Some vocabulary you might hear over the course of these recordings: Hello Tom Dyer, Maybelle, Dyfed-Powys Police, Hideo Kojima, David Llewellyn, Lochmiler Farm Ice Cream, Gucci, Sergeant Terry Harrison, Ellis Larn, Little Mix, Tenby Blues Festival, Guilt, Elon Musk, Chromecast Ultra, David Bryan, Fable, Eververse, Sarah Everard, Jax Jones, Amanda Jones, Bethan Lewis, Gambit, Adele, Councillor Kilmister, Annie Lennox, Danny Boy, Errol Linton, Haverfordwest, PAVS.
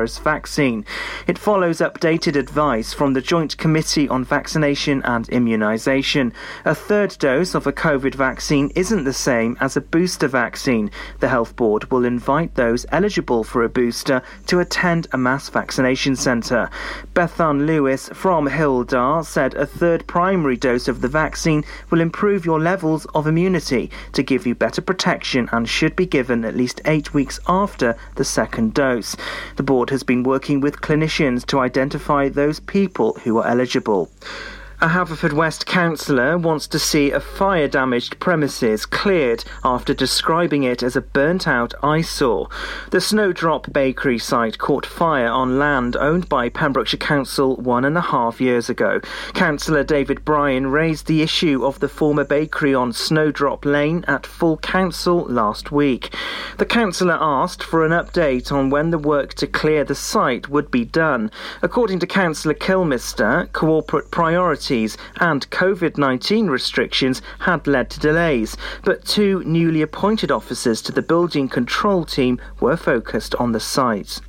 virus vaccine. It follows updated advice from the Joint Committee on Vaccination and Immunisation. A third dose of a COVID vaccine isn't the same as a booster vaccine. The Health Board will invite those eligible for a booster to attend a mass vaccination centre. Bethan Lewis from Hildar said a third primary dose of the vaccine will improve your levels of immunity to give you better protection and should be given at least 8 weeks after the second dose. The board has been working with clinicians to identify those people who are eligible. A Haverfordwest councillor wants to see a fire-damaged premises cleared after describing it as a burnt-out eyesore. The Snowdrop Bakery site caught fire on land owned by Pembrokeshire Council 1.5 years ago. Councillor David Bryan raised the issue of the former bakery on Snowdrop Lane at full council last week. The councillor asked for an update on when the work to clear the site would be done. According to Councillor Kilmister, corporate priority and COVID-19 restrictions had led to delays, but two newly appointed officers to the building control team were focused on the site.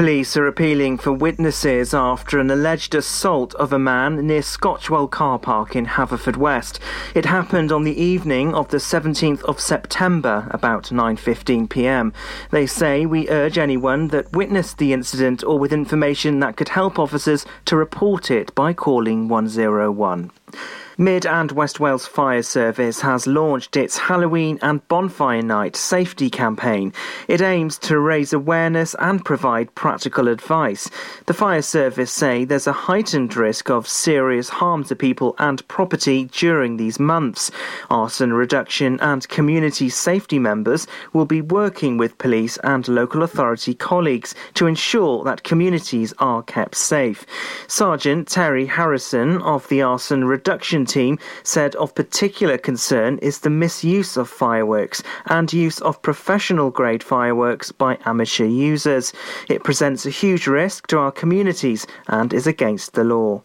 Police are appealing for witnesses after an alleged assault of a man near Scotchwell Car Park in Haverfordwest. It happened on the evening of the 17th of September, about 9:15pm. They say, "We urge anyone that witnessed the incident or with information that could help officers to report it by calling 101. Mid and West Wales Fire Service has launched its Halloween and Bonfire Night safety campaign. It aims to raise awareness and provide practical advice. The Fire Service say there's a heightened risk of serious harm to people and property during these months. Arson reduction and community safety members will be working with police and local authority colleagues to ensure that communities are kept safe. Sergeant Terry Harrison of the Arson Reduction team said of particular concern is the misuse of fireworks and use of professional grade fireworks by amateur users. It presents a huge risk to our communities and is against the law.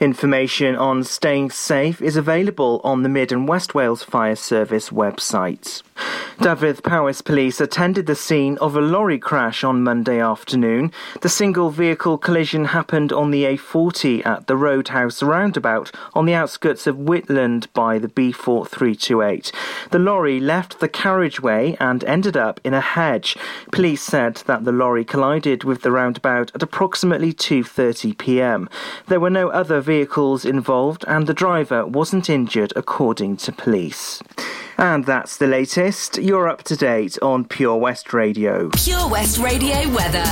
Information on staying safe is available on the Mid and West Wales Fire Service website. Dyfed-Powys Police attended the scene of a lorry crash on Monday afternoon. The single vehicle collision happened on the A40 at the Roadhouse Roundabout on the outskirts of Whitland by the B4328. The lorry left the carriageway and ended up in a hedge. Police said that the lorry collided with the roundabout at approximately 2:30pm. There were no other vehicles involved and the driver wasn't injured, according to police. And that's the latest. You're up to date on Pure West Radio. Pure West Radio weather.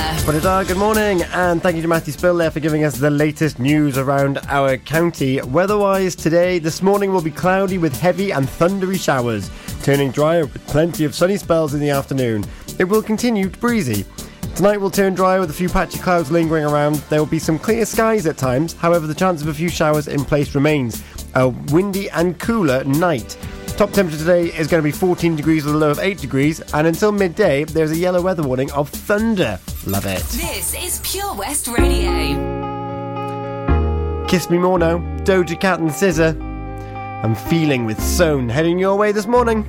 Good morning, and thank you to Matthew Spill there for giving us the latest news around our county. Weather-wise today, this morning will be cloudy with heavy and thundery showers, turning drier with plenty of sunny spells in the afternoon. It will continue breezy. Tonight will turn dry with a few patchy clouds lingering around. There will be some clear skies at times, however the chance of a few showers in place remains. A windy and cooler night. Top temperature today is going to be 14 degrees with a low of 8 degrees, and until midday there's a yellow weather warning of thunder. Love it. This is Pure West Radio. Kiss Me More Now, Doja Cat and SZA. I'm feeling with Soane heading your way this morning.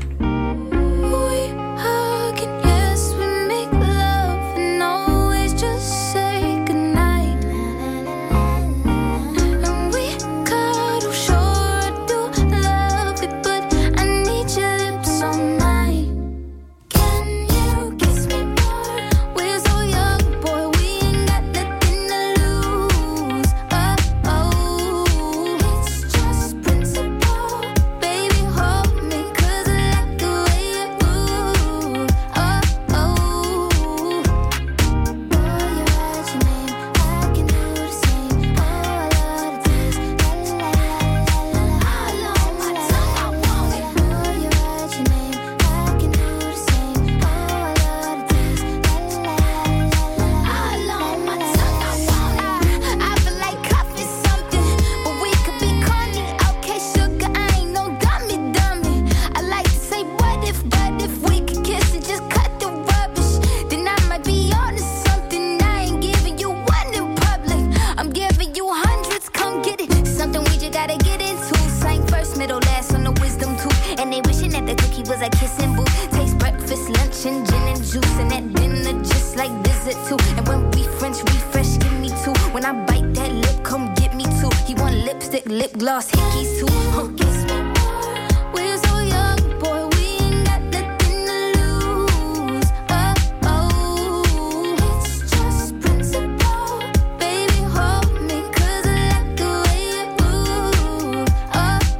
French refresh, give me two. When I bite that lip, come get me two. He want lipstick, lip gloss, hickeys too. Kiss me. We're so young, boy, we ain't got nothing to lose. Oh, it's just principle. Baby, hold me, cause I like the way you move. Oh, you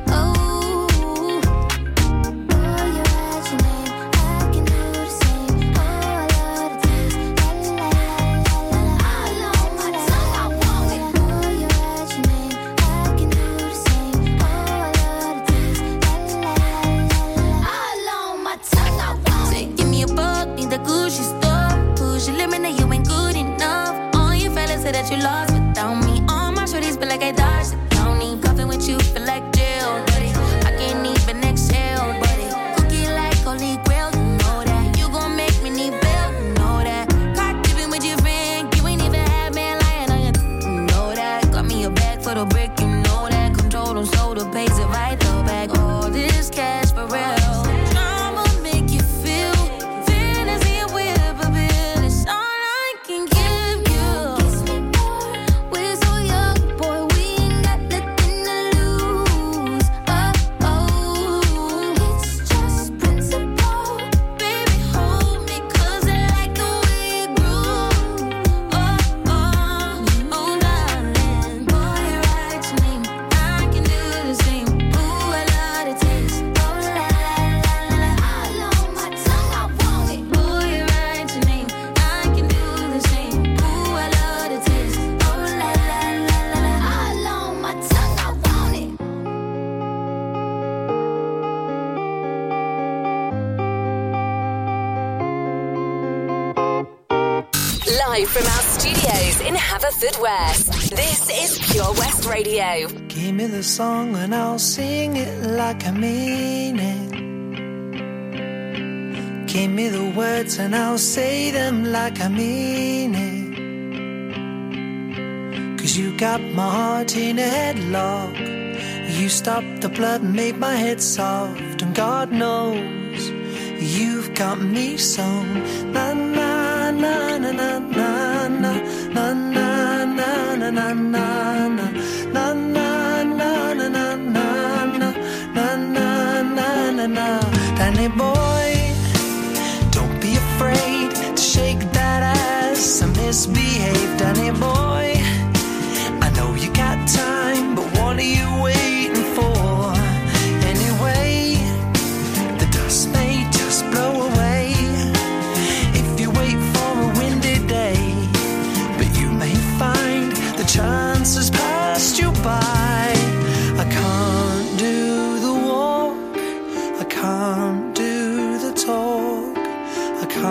write your name, I can do the same. Oh, I love the dance, la la la la. I love my tongue, I want it. Oh, you write your name, I can do the same. Oh, I love the dance, la la la la. I love my tongue, I want it. Give me a bug, need the Gucci store. Push your limit, now you ain't good enough. All you fellas say that you lost without me. All my shorties feel like I dodged the county. Coughing with you feel like jail, buddy. I can't even exhale, buddy. Cookie like holy grail, you know that. You gon' make me need bail, you know that. Caught dipping with your friend, you ain't even had man lying on your you know that. Got me a bag for the brick, you know that. Control them, so the pays it right though back. All this cash for real. Drama make you feel fantasy and weird, but it's all I can give you. We're so young, boy, we ain't got nothing to lose. Oh, it's just principle. Baby, hold me, cause I like the way you groove. Oh, darling, boy, you write your name, I can do the same. Ooh, I love the taste. Oh, la la la la. I love my tongue, I want it. Boy, you write your name, I can do the same. Ooh, I love the taste. Oh, la la la la la. I love my tongue, I want it. Live from our studios in Haverfordwest, this is Pure West Radio. Give me the song and I'll sing it like I mean it. Give me the words and I'll say them like I mean it. Cause you got my heart in a headlock. You stopped the blood and made my head soft. And God knows you've got me sewn. Na na na na na na na na na na na na na na. Na na na na na na na na na na na na. Danny boy, don't be afraid to shake that ass and misbehave. Danny boy, I know you got time, but what are you waiting for? Anyway, the dust may just blow away if you wait for a windy day. But you may find the chances passed you by. I can't do the walk, I can't do the talk, I can't be your friend unless I pretend.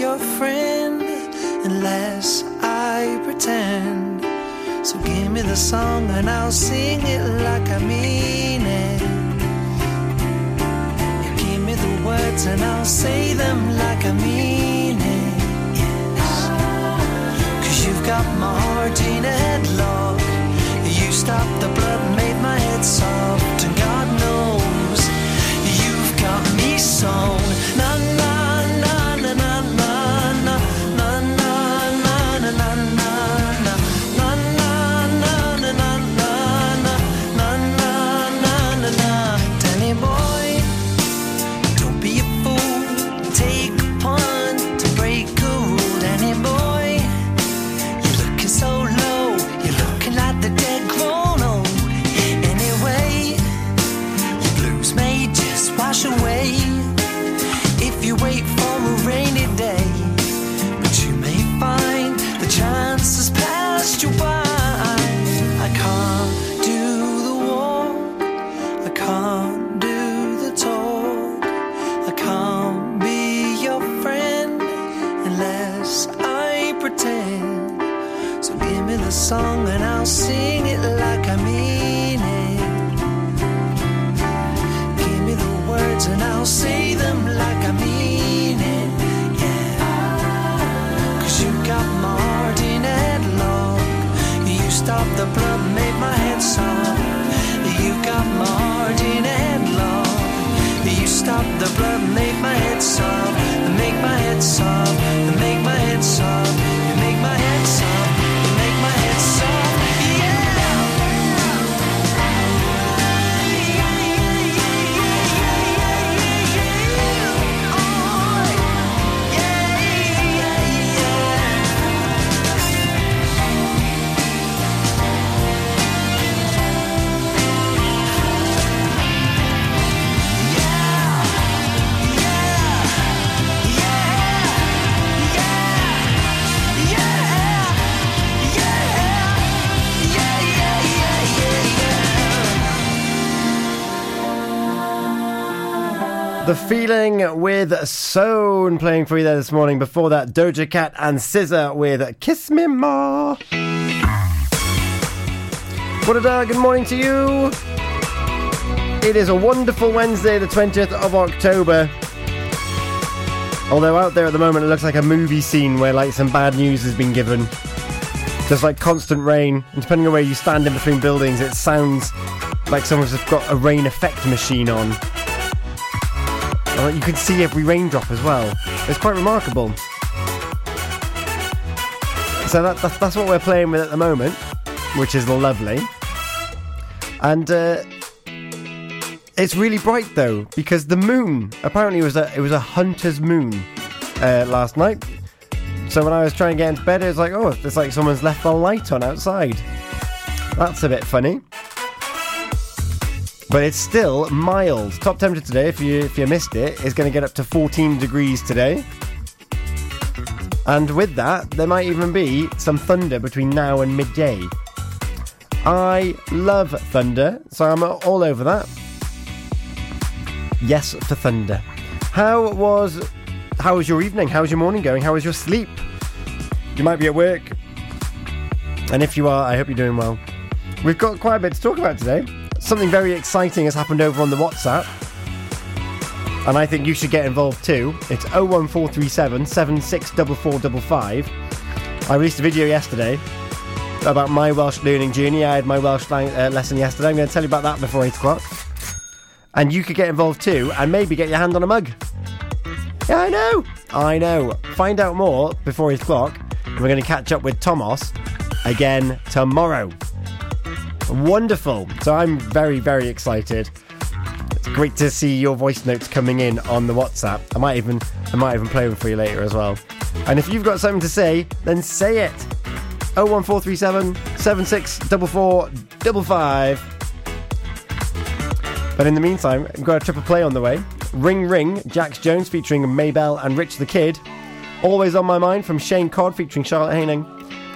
So give me the song and I'll sing it like I mean it. You give me the words and I'll say them like I mean it. Cause you've got my heart in a headlock. You stopped the blood and made my head soft. And God knows you've got me sewn. Na na na na na na na na na na na na na na na na na na na na na na na. Danny boy, don't be a fool. Take a punt to break a rule. Danny boy, you're looking so low. You're looking like the dead grown old. Anyway, your blues may just wash away if you wait for a rainy day. But you may find the chances passed you by. I can't do the walk, I can't do the talk, I can't be your friend unless I pretend. So give me the song and I'll sing it like I mean it. Give me the words and I'll say them like I mean it. Yeah. Cause you got my heart in a headlock. You stopped the blood, made my head soft. You got my heart in a headlock. You stopped the blood, made my head soft. Make my head soft. Make my head soft. You make my The Feeling with Soane playing for you there this morning. Before that, Doja Cat and SZA with Kiss Me More. What a day, good morning to you. It is a wonderful Wednesday, the 20th of October. Although out there at the moment it looks like a movie scene where like some bad news has been given. Just like constant rain. And depending on where you stand in between buildings, it sounds like someone's just got a rain effect machine on. You can see every raindrop as well. It's quite remarkable. So that's what we're playing with at the moment, which is lovely. And it's really bright though, because the moon apparently it was a hunter's moon last night. So when I was trying to get into bed, it was like, oh, it's like someone's left the light on outside. That's a bit funny. But it's still mild. Top temperature today, if you missed it, is going to get up to 14 degrees today. And with that, there might even be some thunder between now and midday. I love thunder, so I'm all over that. Yes for thunder. How was your evening? How was your morning going? How was your sleep? You might be at work. And if you are, I hope you're doing well. We've got quite a bit to talk about today. Something very exciting has happened over on the WhatsApp, and I think you should get involved too. It's 01437 764455. I released a video yesterday about my Welsh learning journey. I had my Welsh lesson yesterday. I'm going to tell you about that before 8 o'clock. And you could get involved too, and maybe get your hand on a mug. Yeah, I know. Find out more before 8 o'clock. We're going to catch up with Tomos again tomorrow. Wonderful. So I'm very, very excited. It's great to see your voice notes coming in on the WhatsApp. I might even play them for you later as well. And if you've got something to say, then say it. 01437 764455. But in the meantime, we've got a triple play on the way. Ring Ring, Jax Jones featuring Maybelle and Rich the Kid. Always On My Mind from Shane Codd featuring Charlotte Haining.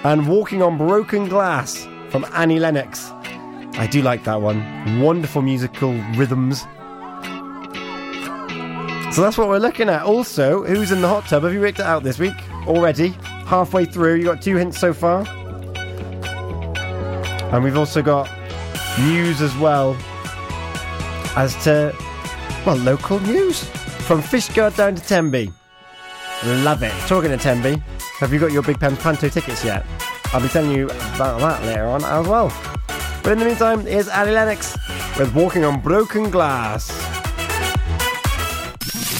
And Walking on Broken Glass from Annie Lennox. I do like that one. Wonderful musical rhythms. So that's what we're looking at. Also, who's in the hot tub? Have you worked it out this week already? Halfway through, you got 2 hints so far. And we've also got news as well as to, well, local news. From Fishguard down to Tenby. Love it. Talking to Tenby, have you got your Big Pem's Panto tickets yet? I'll be telling you about that later on as well. But in the meantime, here's Annie Lennox with Walking on Broken Glass.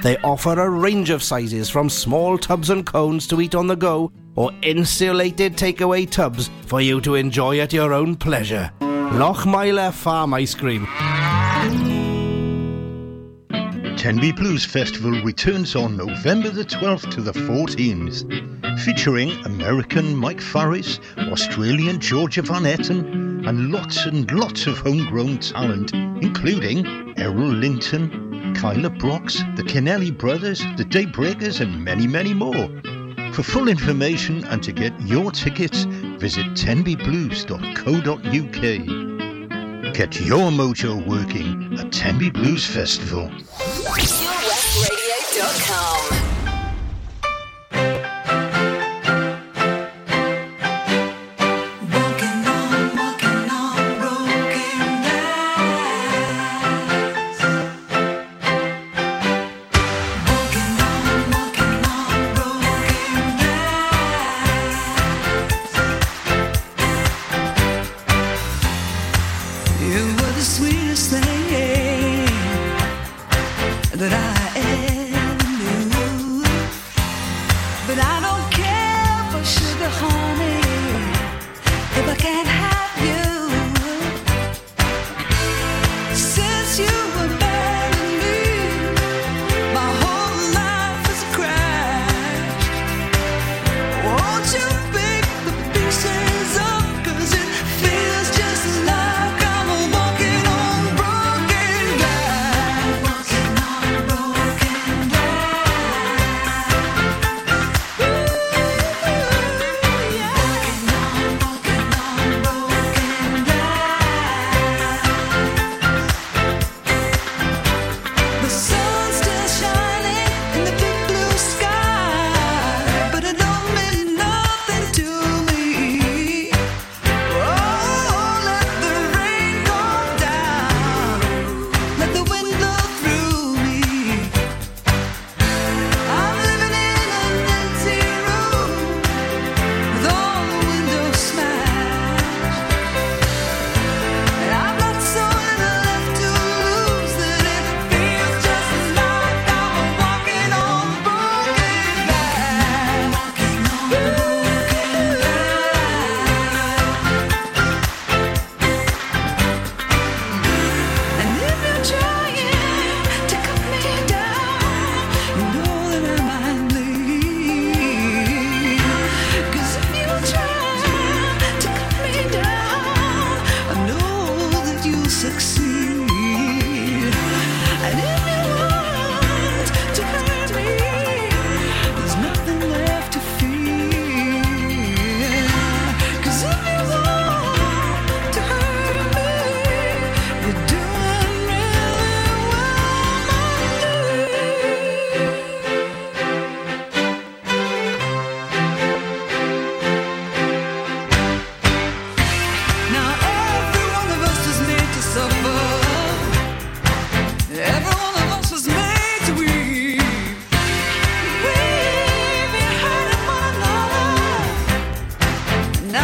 They offer a range of sizes from small tubs and cones to eat on the go or insulated takeaway tubs for you to enjoy at your own pleasure. Lochmiler Farm Ice Cream. Tenby Blues Festival returns on November the 12th to the 14th, featuring American Mike Farris, Australian Georgia Van Etten, and lots of homegrown talent, including Errol Linton, Kyla Brox, the Kennelly Brothers, the Daybreakers and many, many more. For full information and to get your tickets, visit tenbyblues.co.uk. Get your mojo working at Tenby Blues Festival. PureWestRadio.com. Ring,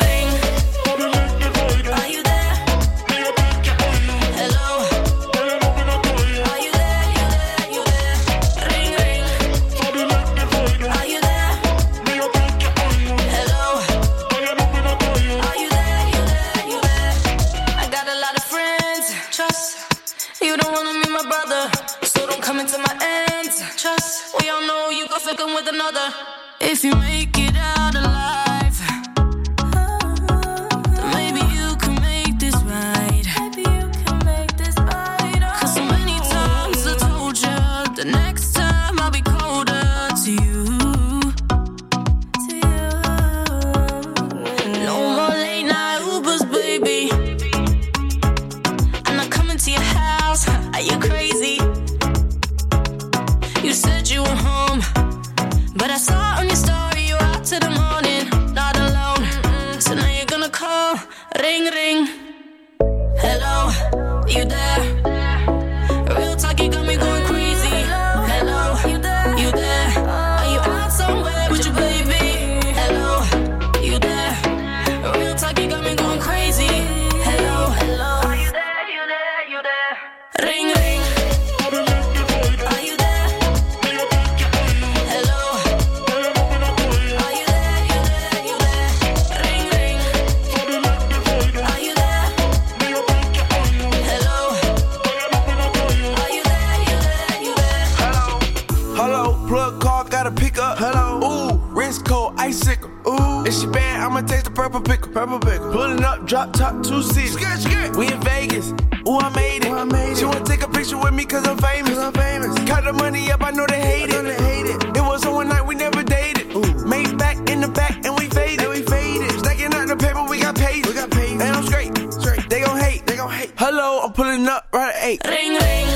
ring. another. If you make it out alive, then maybe you can make this right. Cause so many times I told you, the next time I'll be colder to you. No more late night Ubers, baby. I'm not coming to your house, are you crazy? You said you were home, but I saw on your story you were out till the morning, not alone. So now you're gonna call, ring ring. Hello, you there? Real talk, you got me going crazy. Hello, you there? Are you out somewhere with your baby? Hello, you there? Real talk, you got me going crazy. Hello, hello, are you there? You there? You there? Ring ring. I'ma taste the purple pickle. Pullin' up, drop top, 2 seats. We in Vegas, ooh, I made it. She wanna take a picture with me cause I'm famous. Cut the money up, I know they hate it. It was on one night, we never dated. Made back in the back and we faded. Stacking out the paper, we got paid. And I'm straight. They gon' hate. Hello, I'm pullin' up, right at 8. Ring, ring.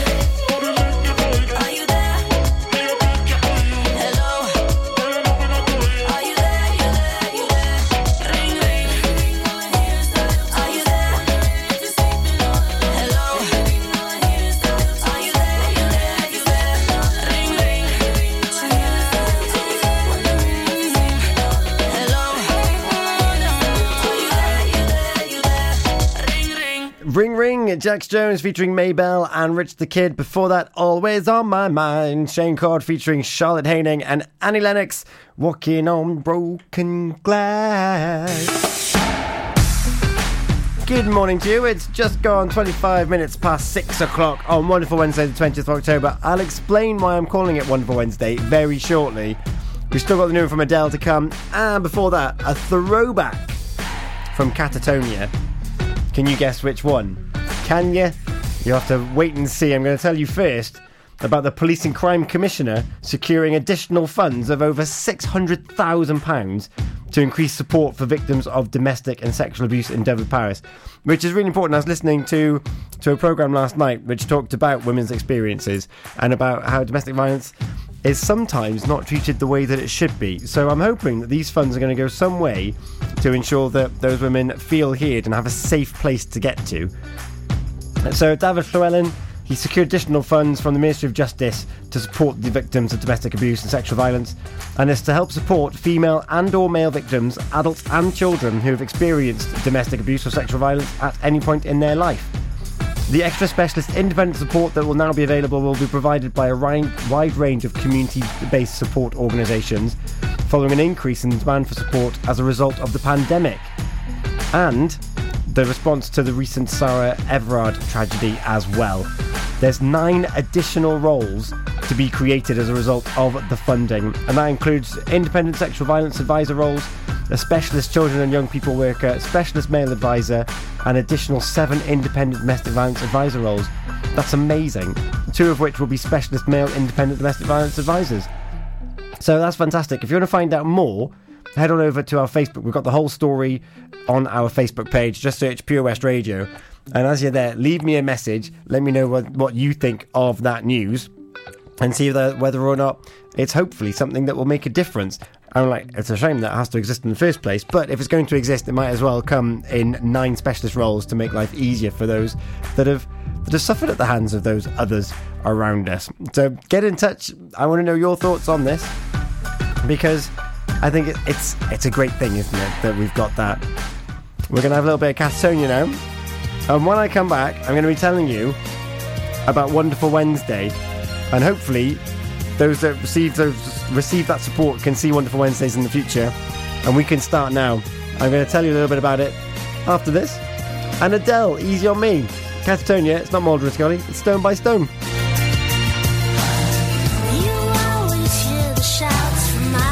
Ring Ring, Jax Jones featuring Maybelle and Rich the Kid. Before that, Always On My Mind, Shane Cord featuring Charlotte Haining and Annie Lennox, Walking On Broken Glass. Good morning to you. It's just gone 25 minutes past 6 o'clock on wonderful Wednesday the 20th of October. I'll explain why I'm calling it Wonderful Wednesday very shortly. We've still got the new one from Adele to come. And before that, a throwback from Catatonia. Can you guess which one? Can you? You'll have to wait and see. I'm going to tell you first about the Police and Crime Commissioner securing additional funds of over £600,000 to increase support for victims of domestic and sexual abuse in Dyfed-Powys, which is really important. I was listening to a programme last night which talked about women's experiences and about how domestic violence is sometimes not treated the way that it should be. So I'm hoping that these funds are going to go some way to ensure that those women feel heard and have a safe place to get to. So David Llewellyn, he secured additional funds from the Ministry of Justice to support the victims of domestic abuse and sexual violence, and is to help support female and or male victims, adults and children who have experienced domestic abuse or sexual violence at any point in their life. The extra specialist independent support that will now be available will be provided by a wide range of community-based support organisations, following an increase in demand for support as a result of the pandemic and the response to the recent Sarah Everard tragedy as well. There's 9 additional roles to be created as a result of the funding, and that includes independent sexual violence advisor roles, a specialist children and young people worker, a specialist male advisor, and additional 7 independent domestic violence advisor roles. That's amazing. 2 of which will be specialist male independent domestic violence advisors. So that's fantastic. If you want to find out more, head on over to our Facebook. We've got the whole story on our Facebook page. Just search Pure West Radio. And as you're there, leave me a message. Let me know what you think of that news and see whether or not it's hopefully something that will make a difference. I'm like, it's a shame that it has to exist in the first place, but if it's going to exist, it might as well come in 9 specialist roles to make life easier for those that have suffered at the hands of those others around us. So get in touch. I want to know your thoughts on this, because I think it's a great thing, isn't it, that we've got that. We're going to have a little bit of Catatonia now, and when I come back, I'm going to be telling you about Wonderful Wednesday, and hopefully those that receive that support can see Wonderful Wednesdays in the future. And we can start now. I'm going to tell you a little bit about it after this. And Adele, Easy On Me. Catatonia, it's not Mulder and Scully, it's Stone by Stone. You always hear the shouts from my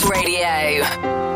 Wales Radio.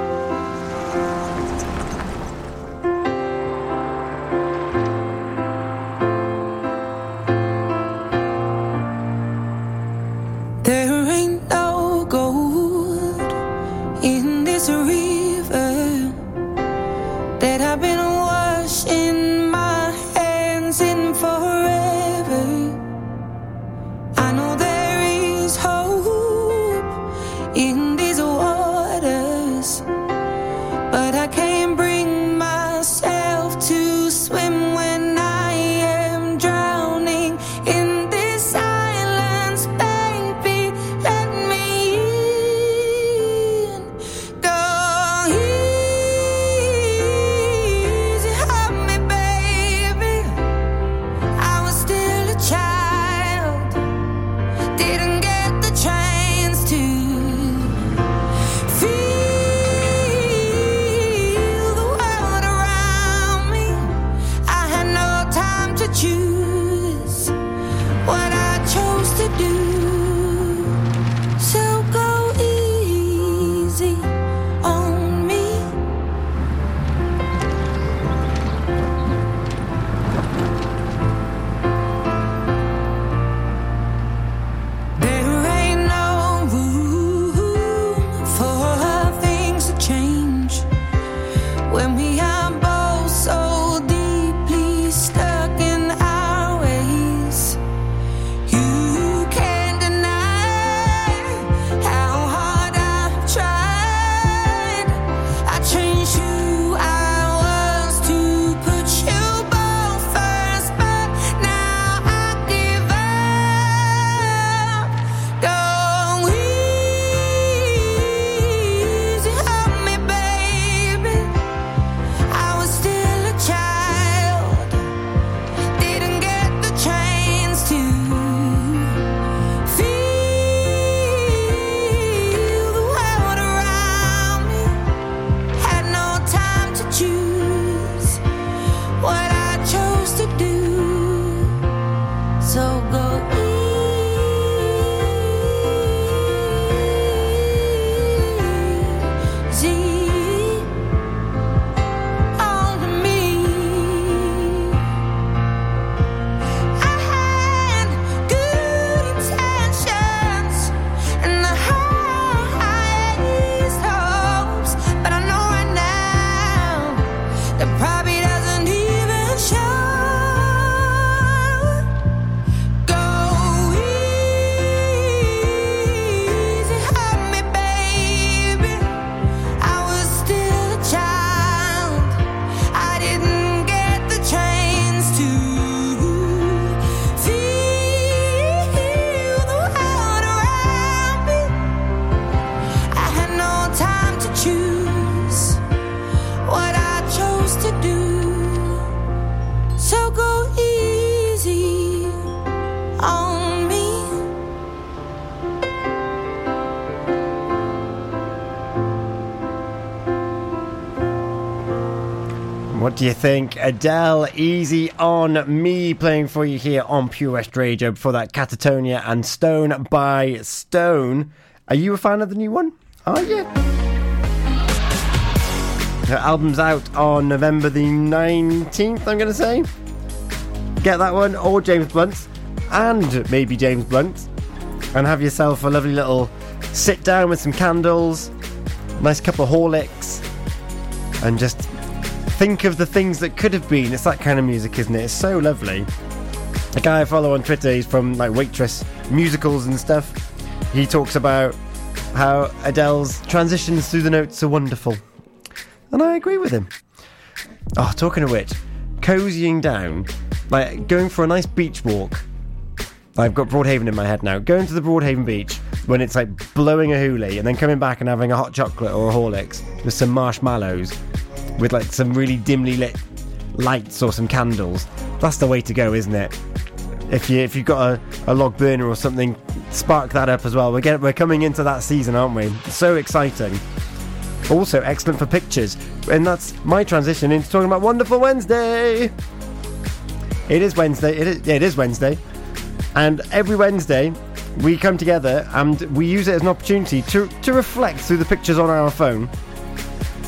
What do you think? Adele, Easy On Me, playing for you here on Pure West Radio. Before that, Catatonia and Soane by Soane. Are you a fan of the new one? Are you? Her album's out on November the 19th, I'm going to say. Get that one, or James Blunt's, and maybe James Blunt's. And have yourself a lovely little sit down with some candles, nice cup of Horlicks, and just think of the things that could have been. It's that kind of music, isn't it? It's so lovely. A guy I follow on Twitter, he's from like Waitress musicals and stuff. He talks about how Adele's transitions through the notes are wonderful, and I agree with him. Oh, talking of which, cozying down, like going for a nice beach walk. I've got Broadhaven in my head now. Going to the Broadhaven beach when it's like blowing a hoolie, and then coming back and having a hot chocolate or a Horlicks with some marshmallows, with like some really dimly lit lights or some candles. That's the way to go, isn't it? If you've got a log burner or something, spark that up as well. We're coming into that season, aren't we? So exciting. Also excellent for pictures. And that's my transition into talking about Wonderful Wednesday. It is Wednesday. It is Wednesday. And every Wednesday we come together and we use it as an opportunity to reflect through the pictures on our phone,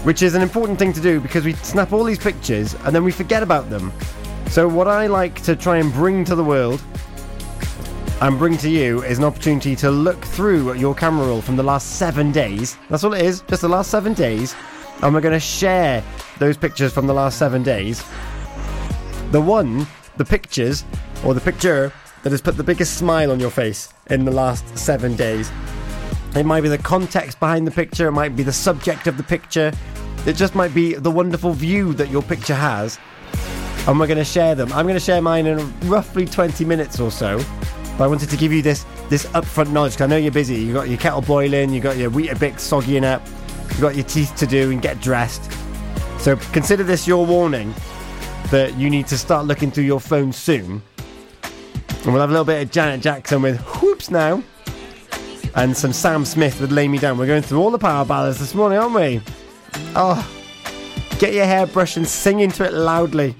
which is an important thing to do because we snap all these pictures and then we forget about them. So what I like to try and bring to the world and bring to you is an opportunity to look through your camera roll from the last 7 days. That's all it is, just the last 7 days. And we're going to share those pictures from the last 7 days. The picture that has put the biggest smile on your face in the last 7 days. It might be the context behind the picture, it might be the subject of the picture, it just might be the wonderful view that your picture has. And we're going to share them. I'm going to share mine in roughly 20 minutes or so. But I wanted to give you this upfront knowledge, because I know you're busy. You've got your kettle boiling, you've got your Weetabix soggying up, you've got your teeth to do and get dressed. So consider this your warning that you need to start looking through your phone soon. And we'll have a little bit of Janet Jackson with Whoops Now, and some Sam Smith with Lay Me Down. We're going through all the power ballads this morning, aren't we? Oh, get your hairbrush and sing into it loudly.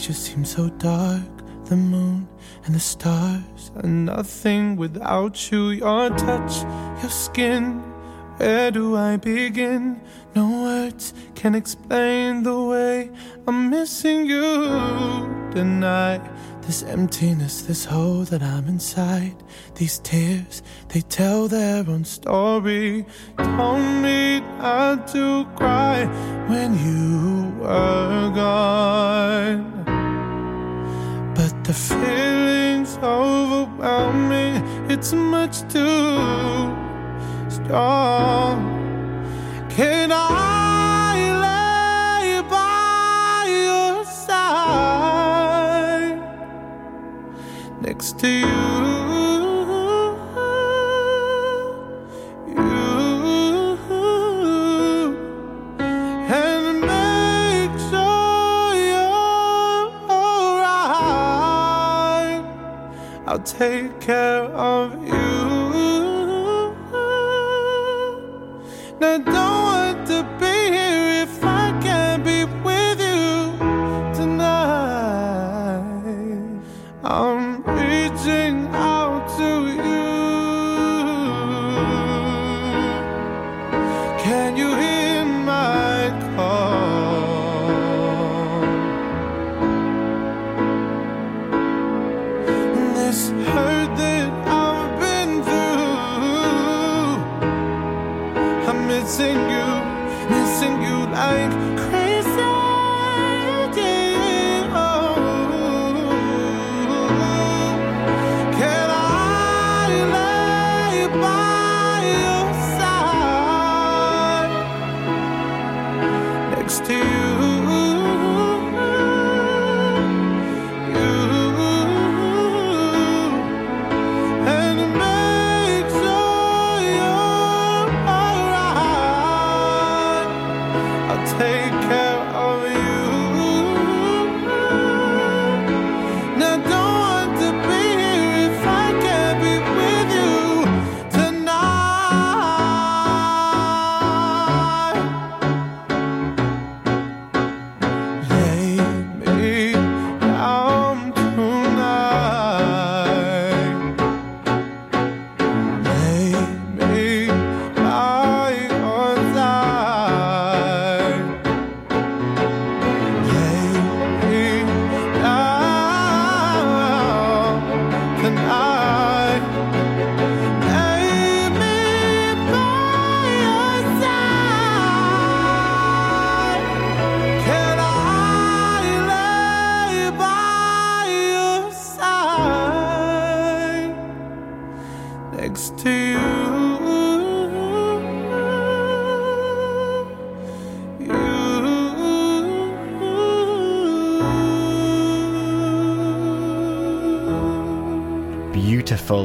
Just seems so dark. The moon and the stars are nothing without you. Your touch, your skin, where do I begin? No words can explain the way I'm missing you. tonight. This emptiness, this hole that I'm inside. These tears, they tell their own story. Told me not to cry when you were gone, but the feeling's overwhelming. It's much too strong. Can I lay by your side next to you, and make sure you're alright? I'll take care of you. Now don't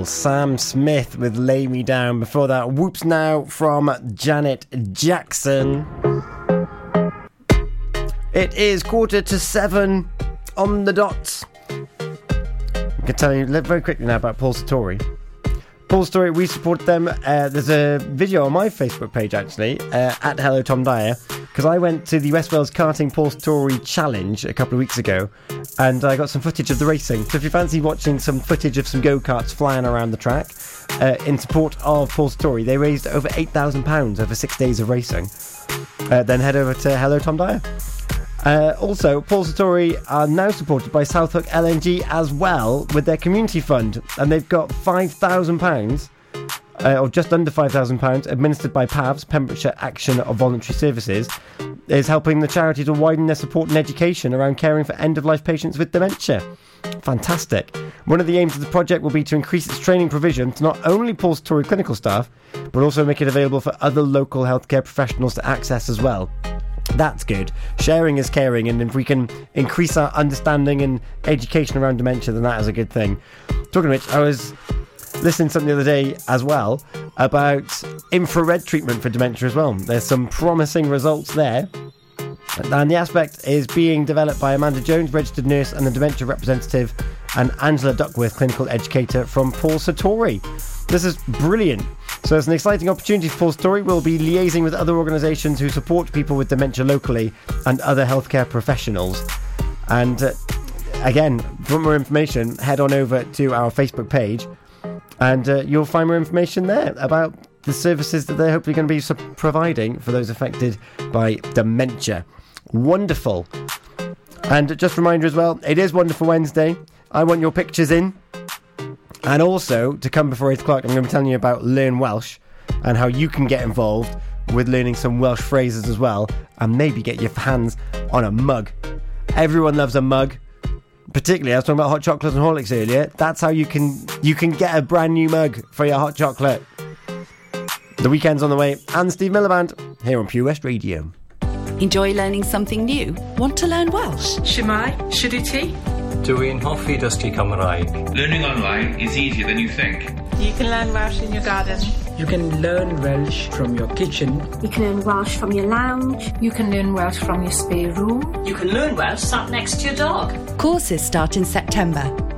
Sam Smith with Lay Me Down. Before that, Whoops Now from Janet Jackson. It is 6:45 on the dot. I can tell you very quickly now about Paul Sartori. Paul Sartori, we support them. There's a video on my Facebook page actually, at Hello Tom Dyer, because I went to the West Wales Karting Paul Sartori Challenge a couple of weeks ago, and I got some footage of the racing. So if you fancy watching some footage of some go-karts flying around the track, in support of Paul Sartori, they raised over £8,000 over 6 days of racing. Then head over to Hello Tom Dyer. Also, Paul Sartori are now supported by South Hook LNG as well with their community fund, and they've got £5,000, or just under £5,000, administered by PAVS, Pembrokeshire Action of Voluntary Services, is helping the charity to widen their support and education around caring for end-of-life patients with dementia. Fantastic. One of the aims of the project will be to increase its training provision to not only Paul Sartori clinical staff, but also make it available for other local healthcare professionals to access as well. That's good. Sharing is caring, and if we can increase our understanding and education around dementia, then that is a good thing. Talking of which, I was listening to something the other day as well about infrared treatment for dementia as well. There's some promising results there. And the aspect is being developed by Amanda Jones, registered nurse and the dementia representative, and Angela Duckworth, clinical educator from Paul Sartori. This is brilliant. So it's an exciting opportunity for Paul Sartori. We'll be liaising with other organisations who support people with dementia locally and other healthcare professionals. And again, for more information, head on over to our Facebook page, and you'll find more information there about the services that they're hopefully going to be providing for those affected by dementia. Wonderful. And just a reminder as well, it is Wonderful Wednesday. I want your pictures in. And also, to come before 8 o'clock, I'm going to be telling you about Learn Welsh and how you can get involved with learning some Welsh phrases as well, and maybe get your hands on a mug. Everyone loves a mug. Particularly, I was talking about hot chocolates and Horlicks earlier. That's how you can get a brand new mug for your hot chocolate. The weekend's on the way. And Steve Miliband here on Pure West Radio. Enjoy learning something new? Want to learn Welsh? Shemai? Shuduti? Doing Hoffi Dusty Cymraeg. Learning online is easier than you think. You can learn Welsh in your garden. You can learn Welsh from your kitchen. You can learn Welsh from your lounge. You can learn Welsh from your spare room. You can learn Welsh sat next to your dog. Courses start in September.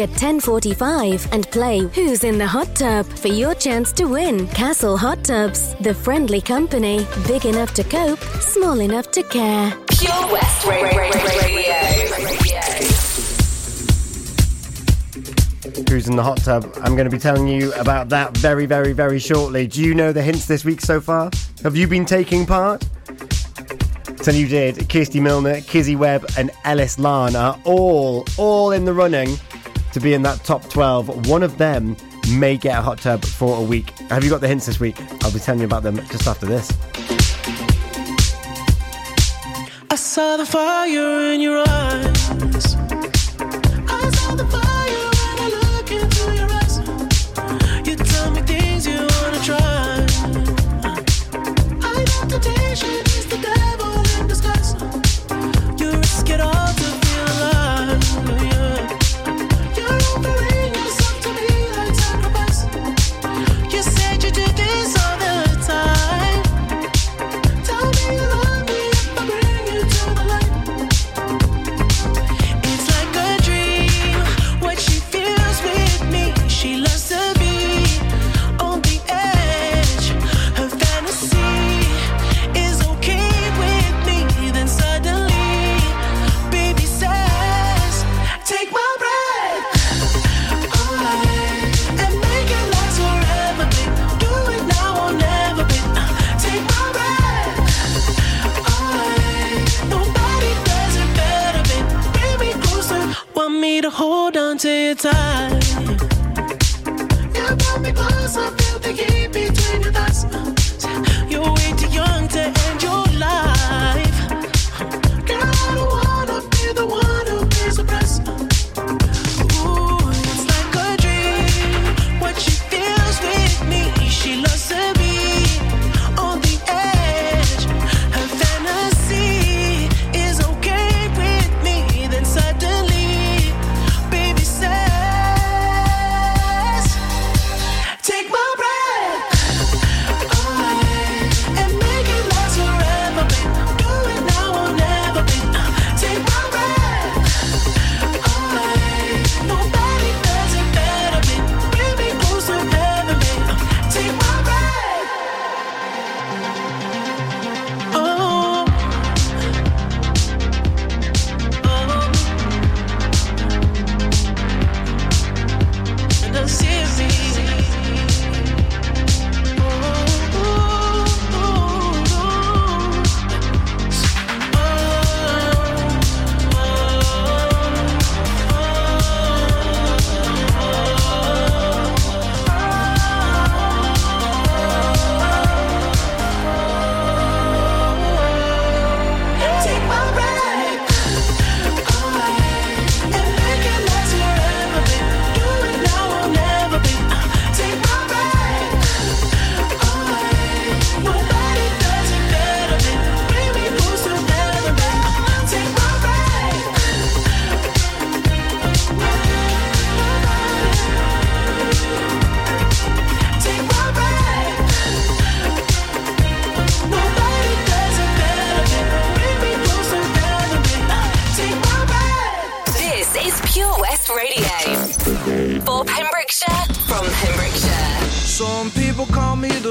at 10:45 and play Who's in the Hot Tub for your chance to win. Castle Hot Tubs, the friendly company, big enough to cope, small enough to care. Pure West Radio. Who's in the Hot Tub? I'm going to be telling you about that very, very, very shortly. Do you know the hints this week so far? Have you been taking part? So you did. Kirsty Milner, Kizzy Webb and Ellis Larn are all in the running to be in that top 12. One of them may get a hot tub for a week. Have you got the hints this week? I'll be telling you about them just after this. I saw the fire in your eyes. I saw the fire when I look into your eyes. You tell me things you want to try. I know temptation is the devil. You risk it all to feel alive, yeah. You're offering yourself to me like sacrifice. You said you do this all the time. Tell me you love me if I bring you to the light. It's like a dream, what she feels with me. She loves to be on the edge. Her fantasy is okay with me. Then suddenly to hold on to your time. You brought me close, I feel the heat between your thighs. You're way too young to end your life. Girl, I don't wanna be the one who is oppressed. Ooh, it's like a dream, what she feels with me. She loves to be on the edge. Her fantasy is okay with me. Then suddenly baby said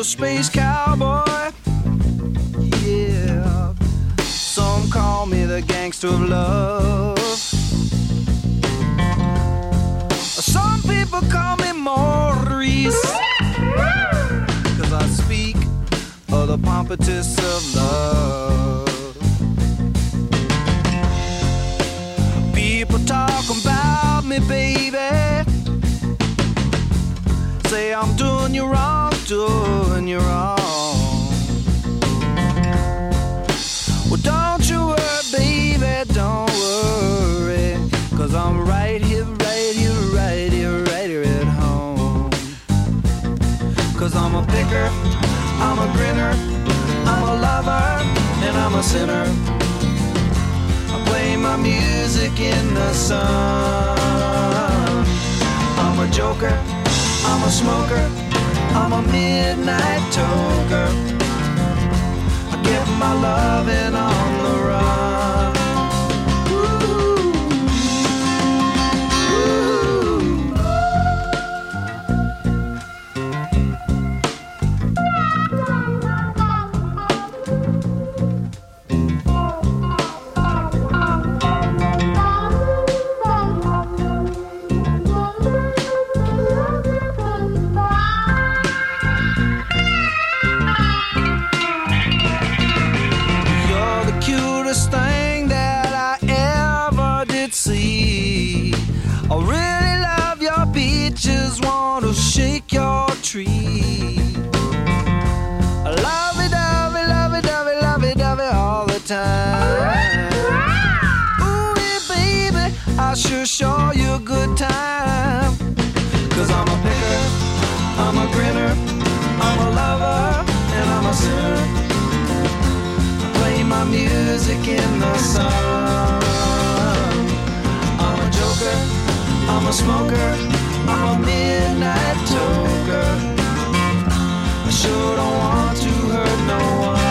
a space cowboy. Yeah. Some call me the gangster of love. Some people call me Maurice, 'cause I speak of the pompatus of love. People talk about me, baby, say I'm doing you wrong, doing you wrong. Well, don't you worry, baby, don't worry, 'cause I'm right here, right here, right here, right here at home. 'Cause I'm a picker, I'm a grinner, I'm a lover, and I'm a sinner. I play my music in the sun. I'm a joker, I'm a smoker, I'm a midnight toker. I get my lovin' on the run. Ooh, I sure show you a good time. 'Cause I'm a picker, I'm a grinner, I'm a lover, and I'm a sinner. I play my music in the sun. I'm a joker, I'm a smoker, I'm a midnight toker. I sure don't want to hurt no one.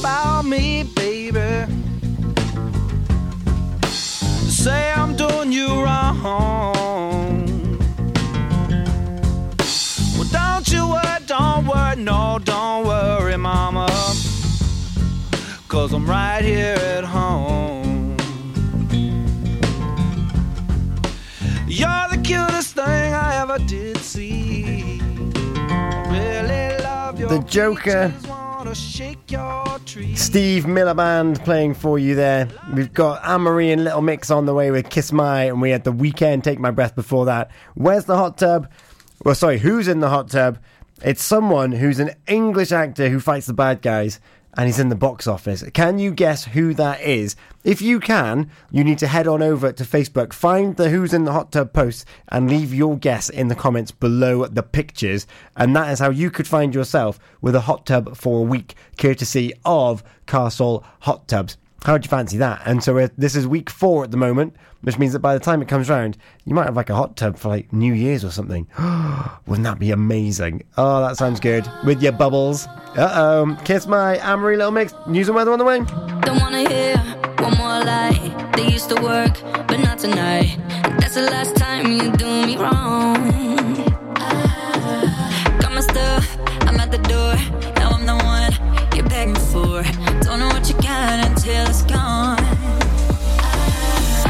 About me, baby, say I'm doing you wrong. Well, don't worry, no, don't worry, mama, 'cause I'm right here at home. You're the cutest thing I ever did see. I really love your the Joker. Steve Miller Band playing for you there. We've got Anne-Marie and Little Mix on the way with Kiss My, and we had The Weeknd, Take My Breath before that. Where's the hot tub? Well, sorry, who's in the hot tub? It's someone who's an English actor who fights the bad guys, and he's in the box office. Can you guess who that is? If you can, you need to head on over to Facebook, find the Who's in the Hot Tub post, and leave your guess in the comments below the pictures. And that is how you could find yourself with a hot tub for a week, courtesy of Castle Hot Tubs. How would you fancy that? And so this is week 4 at the moment, which means that by the time it comes round, you might have like a hot tub for like New Year's or something. Wouldn't that be amazing? Oh, that sounds good. With your bubbles. Kiss My, Anne-Marie, Little Mix. News and weather on the way. Don't wanna hear one more lie. They used to work, but not tonight. That's the last time you do me wrong. Got my stuff, I'm at the door. Now I'm the one you're begging for. Don't know what you got until it's gone. I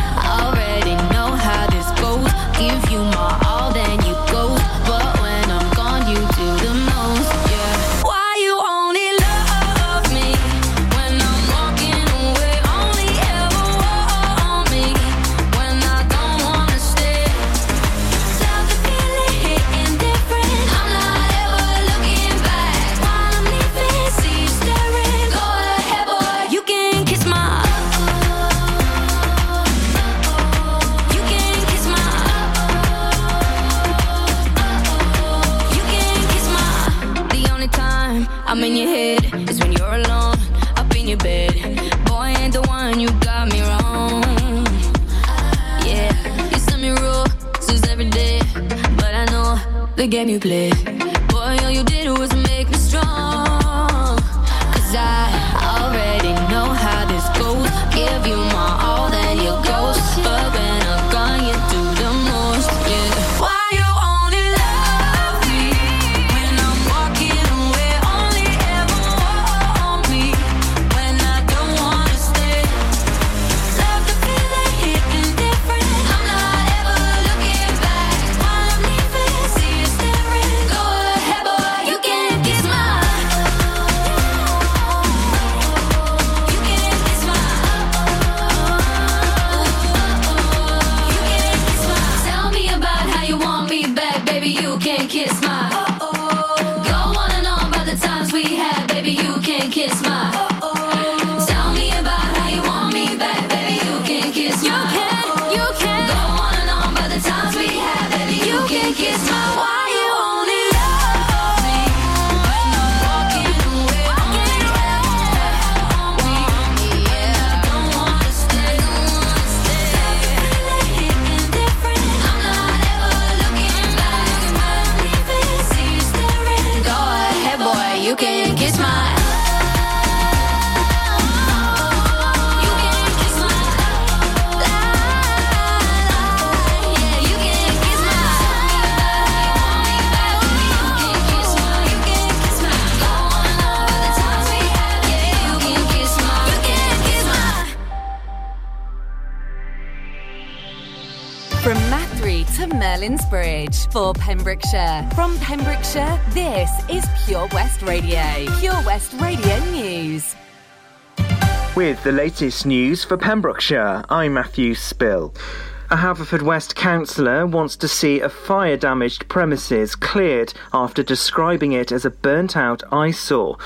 already know how this goes. Give you my all, then you go. But when I'm gone, you do the most. Yeah. Why you only love me when I'm walking away? Only ever want me when I don't wanna stay. Stop the feeling, indifferent. I'm not ever looking back. I'm in your head is when you're alone, up in your bed. Boy, ain't the one, you got me wrong. Yeah, you send me rules every day, but I know the game you play. Boy, all you did was make me strong. Cause I already know how this goes. Give you my all, then you go. But when I'm gone, you do the most, yeah. Why? Bridge for Pembrokeshire. From Pembrokeshire, this is Pure West Radio. Pure West Radio News. With the latest news for Pembrokeshire, I'm Matthew Spill. A Haverfordwest councillor wants to see a fire-damaged premises cleared after describing it as a burnt-out eyesore.